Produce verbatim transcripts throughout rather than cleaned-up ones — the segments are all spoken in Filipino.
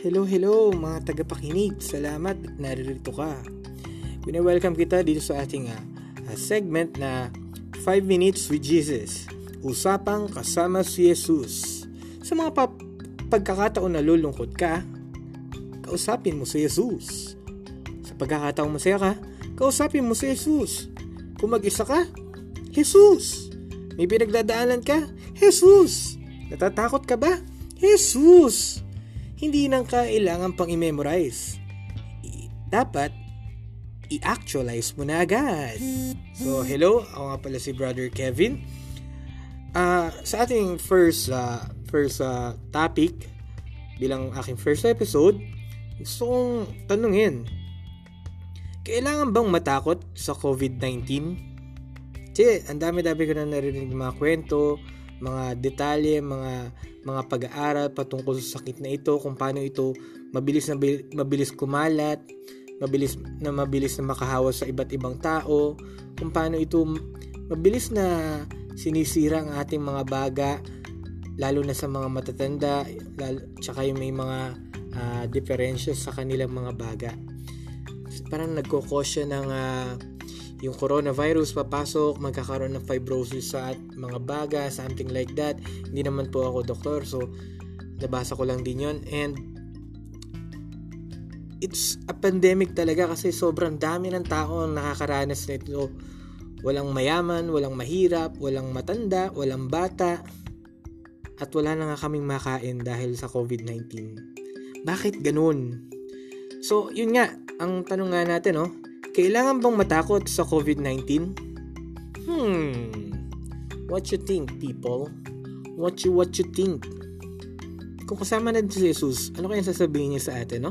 Hello, hello mga tagapakinig. Salamat at naririto ka. Welcome kita dito sa ating uh, segment na five minutes with Jesus. Usapang kasama si Jesus. Sa mga pap- pagkakataon na lulungkot ka, kausapin mo si Jesus. Sa pagkakataon masaya ka, kausapin mo si Jesus. Kung mag-isa ka, Jesus. May pinagdadaanan ka, Jesus. Natatakot ka ba? Jesus. Hindi nang kailangan pang i-memorize. I- dapat, i-actualize mo na agad. So, hello. Ako nga pala si Brother Kevin. Uh, sa ating first uh, first uh, topic, bilang aking first episode, gusto kong tanungin, kailangan bang matakot sa covid nineteen? Kasi, ang dami-dami ko na narinig ng mga kwento, mga detalye, mga mga pag-aaral patungkol sa sakit na ito, kung paano ito mabilis na mabilis kumalat, mabilis na mabilis na makahawa sa iba't ibang tao, kung paano ito mabilis na sinisira ang ating mga baga, lalo na sa mga matatanda, lalo, tsaka yung may mga uh, diferensya sa kanilang mga baga. Parang nagkokosya ng uh, yung coronavirus papasok, magkakaroon ng fibrosis sa mga baga, something like that. Hindi naman po ako doktor, so nabasa ko lang din yun. And it's a pandemic talaga kasi sobrang dami ng tao ang nakakaranas na ito. Walang mayaman, walang mahirap, walang matanda, walang bata, at wala na nga kaming makain dahil sa covid nineteen. Bakit ganun? So, yun nga, ang tanong nga natin, no? Kailangan bang matakot sa covid nineteen? Hmm. What you think, people? What you what you think? Kung kasama na si Jesus, ano kaya sasabihin niya sa atin, no?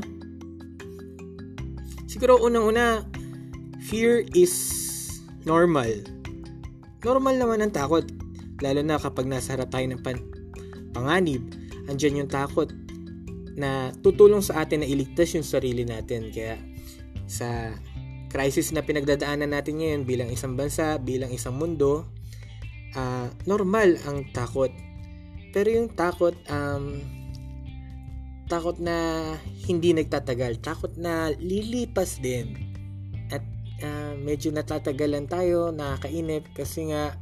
Siguro unang-una, fear is normal. Normal naman ang takot, lalo na kapag nasa harap tayo ng pan- panganib. Andiyan yung takot na tutulong sa atin na iligtas yung sarili natin. Kaya sa crisis na pinagdadaanan natin ngayon bilang isang bansa, bilang isang mundo, uh, normal ang takot. Pero yung takot, um, takot na hindi nagtatagal, takot na lilipas din. At uh, medyo natatagalan tayo, nakakainip kasi nga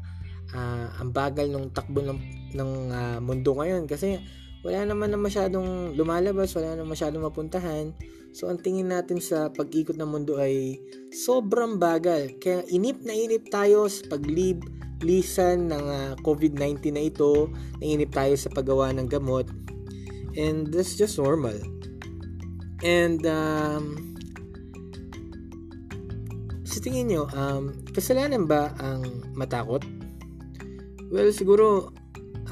uh, ang bagal ng takbo ng, ng uh, mundo ngayon. Kasi wala naman na masyadong lumalabas, wala na masyadong mapuntahan. So, ang tingin natin sa pag-ikot ng mundo ay sobrang bagal. Kaya inip na inip tayo sa paglisan ng uh, covid nineteen na ito. Nainip tayo sa paggawa ng gamot. And that's just normal. And, um, sa tingin nyo, um, kasalanan ba ang matakot? Well, siguro,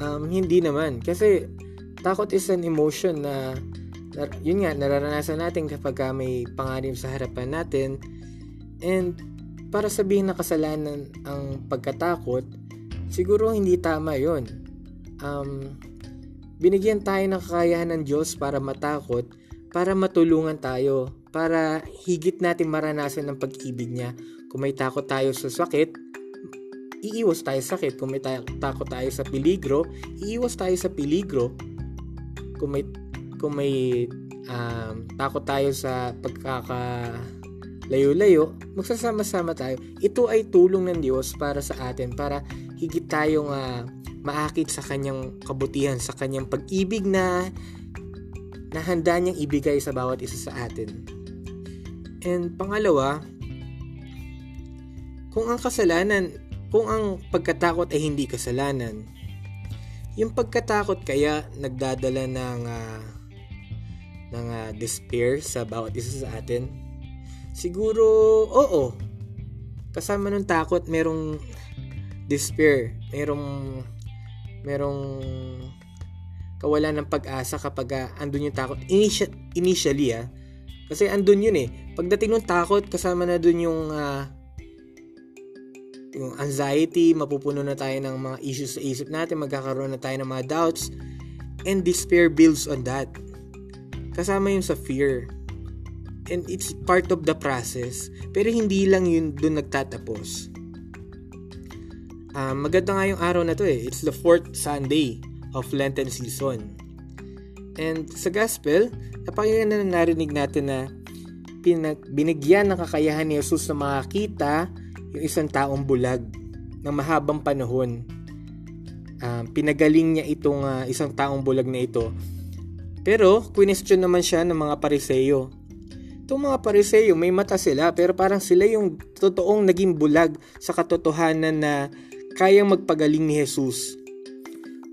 um, hindi naman. Kasi, takot is an emotion na, na yun nga, nararanasan natin kapag may panganib sa harapan natin. And para sabihin na kasalanan ang pagkatakot, siguro hindi tama yun. Um, binigyan tayo ng kakayahan ng Diyos para matakot, para matulungan tayo, para higit natin maranasan ng pag-ibig niya. Kung may takot tayo sa sakit, iiwas tayo sa sakit. Kung may ta- takot tayo sa peligro, iiwas tayo sa peligro. Kung may, kung may um, takot tayo sa pagkakalayo-layo, magsasama-sama tayo. Ito ay tulong ng Diyos para sa atin, para higit tayong uh, maakit sa kanyang kabutihan, sa kanyang pag-ibig na, na handa niyang ibigay sa bawat isa sa atin. And pangalawa, kung ang kasalanan, kung ang pagkatakot ay hindi kasalanan, yung pagkatakot kaya nagdadala ng uh, ng uh, despair sa bawat isa sa atin? Siguro, oo. Kasama ng takot, merong despair, merong merong kawalan ng pag-asa kapag uh, andun yung takot. Initial, initially, ah. Kasi andun yun eh. Pagdating ng takot, kasama na dun yung uh, yung anxiety, mapupuno na tayo ng mga issues sa isip natin, magkakaroon na tayo ng mga doubts, and despair builds on that. Kasama yun sa fear. And it's part of the process. Pero hindi lang yun doon nagtatapos. Uh, maganda nga yung araw na to eh. It's the fourth Sunday of Lenten season. And sa gospel, napakinggan na narinig natin na pinag, binigyan ng kakayahan ni Jesus na makakita yung isang taong bulag ng mahabang panahon. Uh, pinagaling niya itong uh, isang taong bulag na ito. Pero, question naman siya ng mga Pariseyo. Itong mga Pariseyo, may mata sila, pero parang sila yung totoong naging bulag sa katotohanan na kayang magpagaling ni Jesus.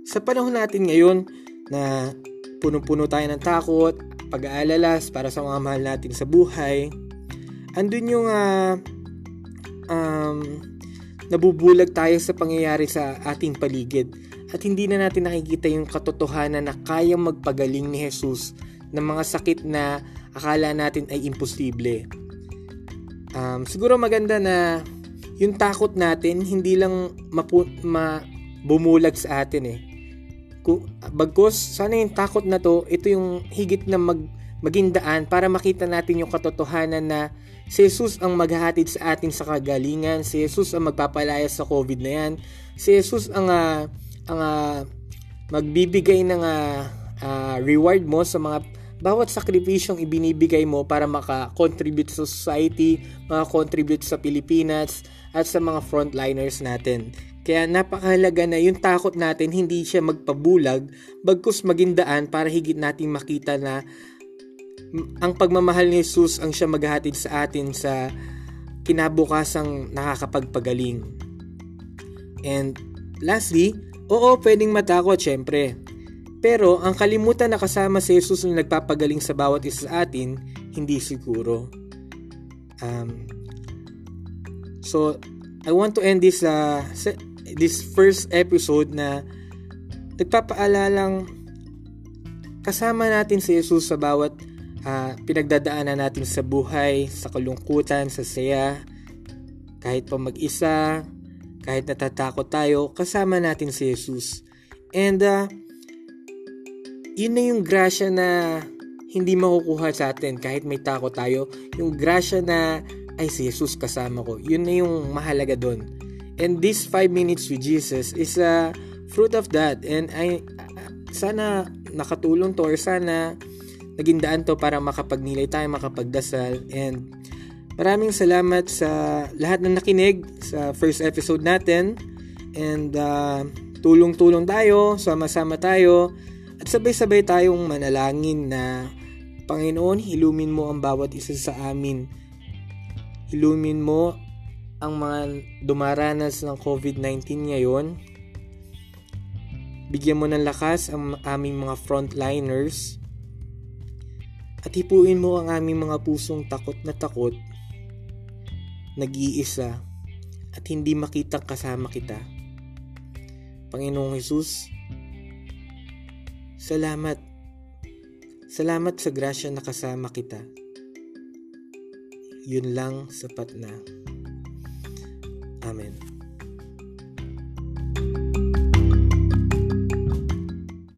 Sa panahon natin ngayon, na punong-puno tayo ng takot, pag-aalala para sa mga mahal natin sa buhay, andun yung uh, um, nabubulag tayo sa pangyayari sa ating paligid. At hindi na natin nakikita yung katotohanan na kayang magpagaling ni Jesus ng mga sakit na akala natin ay imposible. Um, siguro maganda na yung takot natin hindi lang mapu- ma- bumulag sa atin eh. Kung, bagkos, sana yung takot na to, ito yung higit na mag- maging daan para makita natin yung katotohanan na si Jesus ang maghahatid sa atin sa kagalingan, si Jesus ang magpapalaya sa COVID na yan, si Jesus ang... Uh, ang uh, magbibigay ng uh, uh, reward mo sa mga bawat sakripisyong ibinibigay mo para maka-contribute sa society, maka-contribute sa Pilipinas at sa mga frontliners natin. Kaya napakahalaga na yung takot natin hindi siya magpabulag, bagkus maging daan para higit nating makita na ang pagmamahal ni Jesus ang siya maghahatid sa atin sa kinabukasang nakakapagpagaling. And lastly, oo, pwedeng matakot, syempre. Pero ang kalimutan na kasama si Jesus na nagpapagaling sa bawat isa sa atin, hindi siguro. Um, so, I want to end this uh, this first episode na nagpapaalalang kasama natin si Jesus sa bawat uh, pinagdadaanan natin sa buhay, sa kalungkutan, sa saya, kahit pa mag-isa, kahit natatakot tayo, kasama natin si Jesus. And uh, yun na yung grasya na hindi makukuha sa atin kahit may takot tayo. Yung grasya na, ay si Jesus kasama ko. Yun na yung mahalaga dun. And this five minutes with Jesus is a uh, fruit of that. And I, uh, sana nakatulong to or sana naging daan to para makapagnilay tayo, makapagdasal. And maraming salamat sa lahat ng nakinig sa first episode natin. And uh, tulong-tulong tayo, sama-sama tayo, at sabay-sabay tayong manalangin na Panginoon, hilumin mo ang bawat isa sa amin. Hilumin mo ang mga dumaranas ng covid nineteen ngayon. Bigyan mo ng lakas ang aming mga frontliners. At hipuin mo ang aming mga pusong takot na takot, nag-iisa at hindi makitang kasama kita. Panginoong Jesus, salamat. Salamat sa grasya na kasama kita. Yun lang, sapat na. Amen.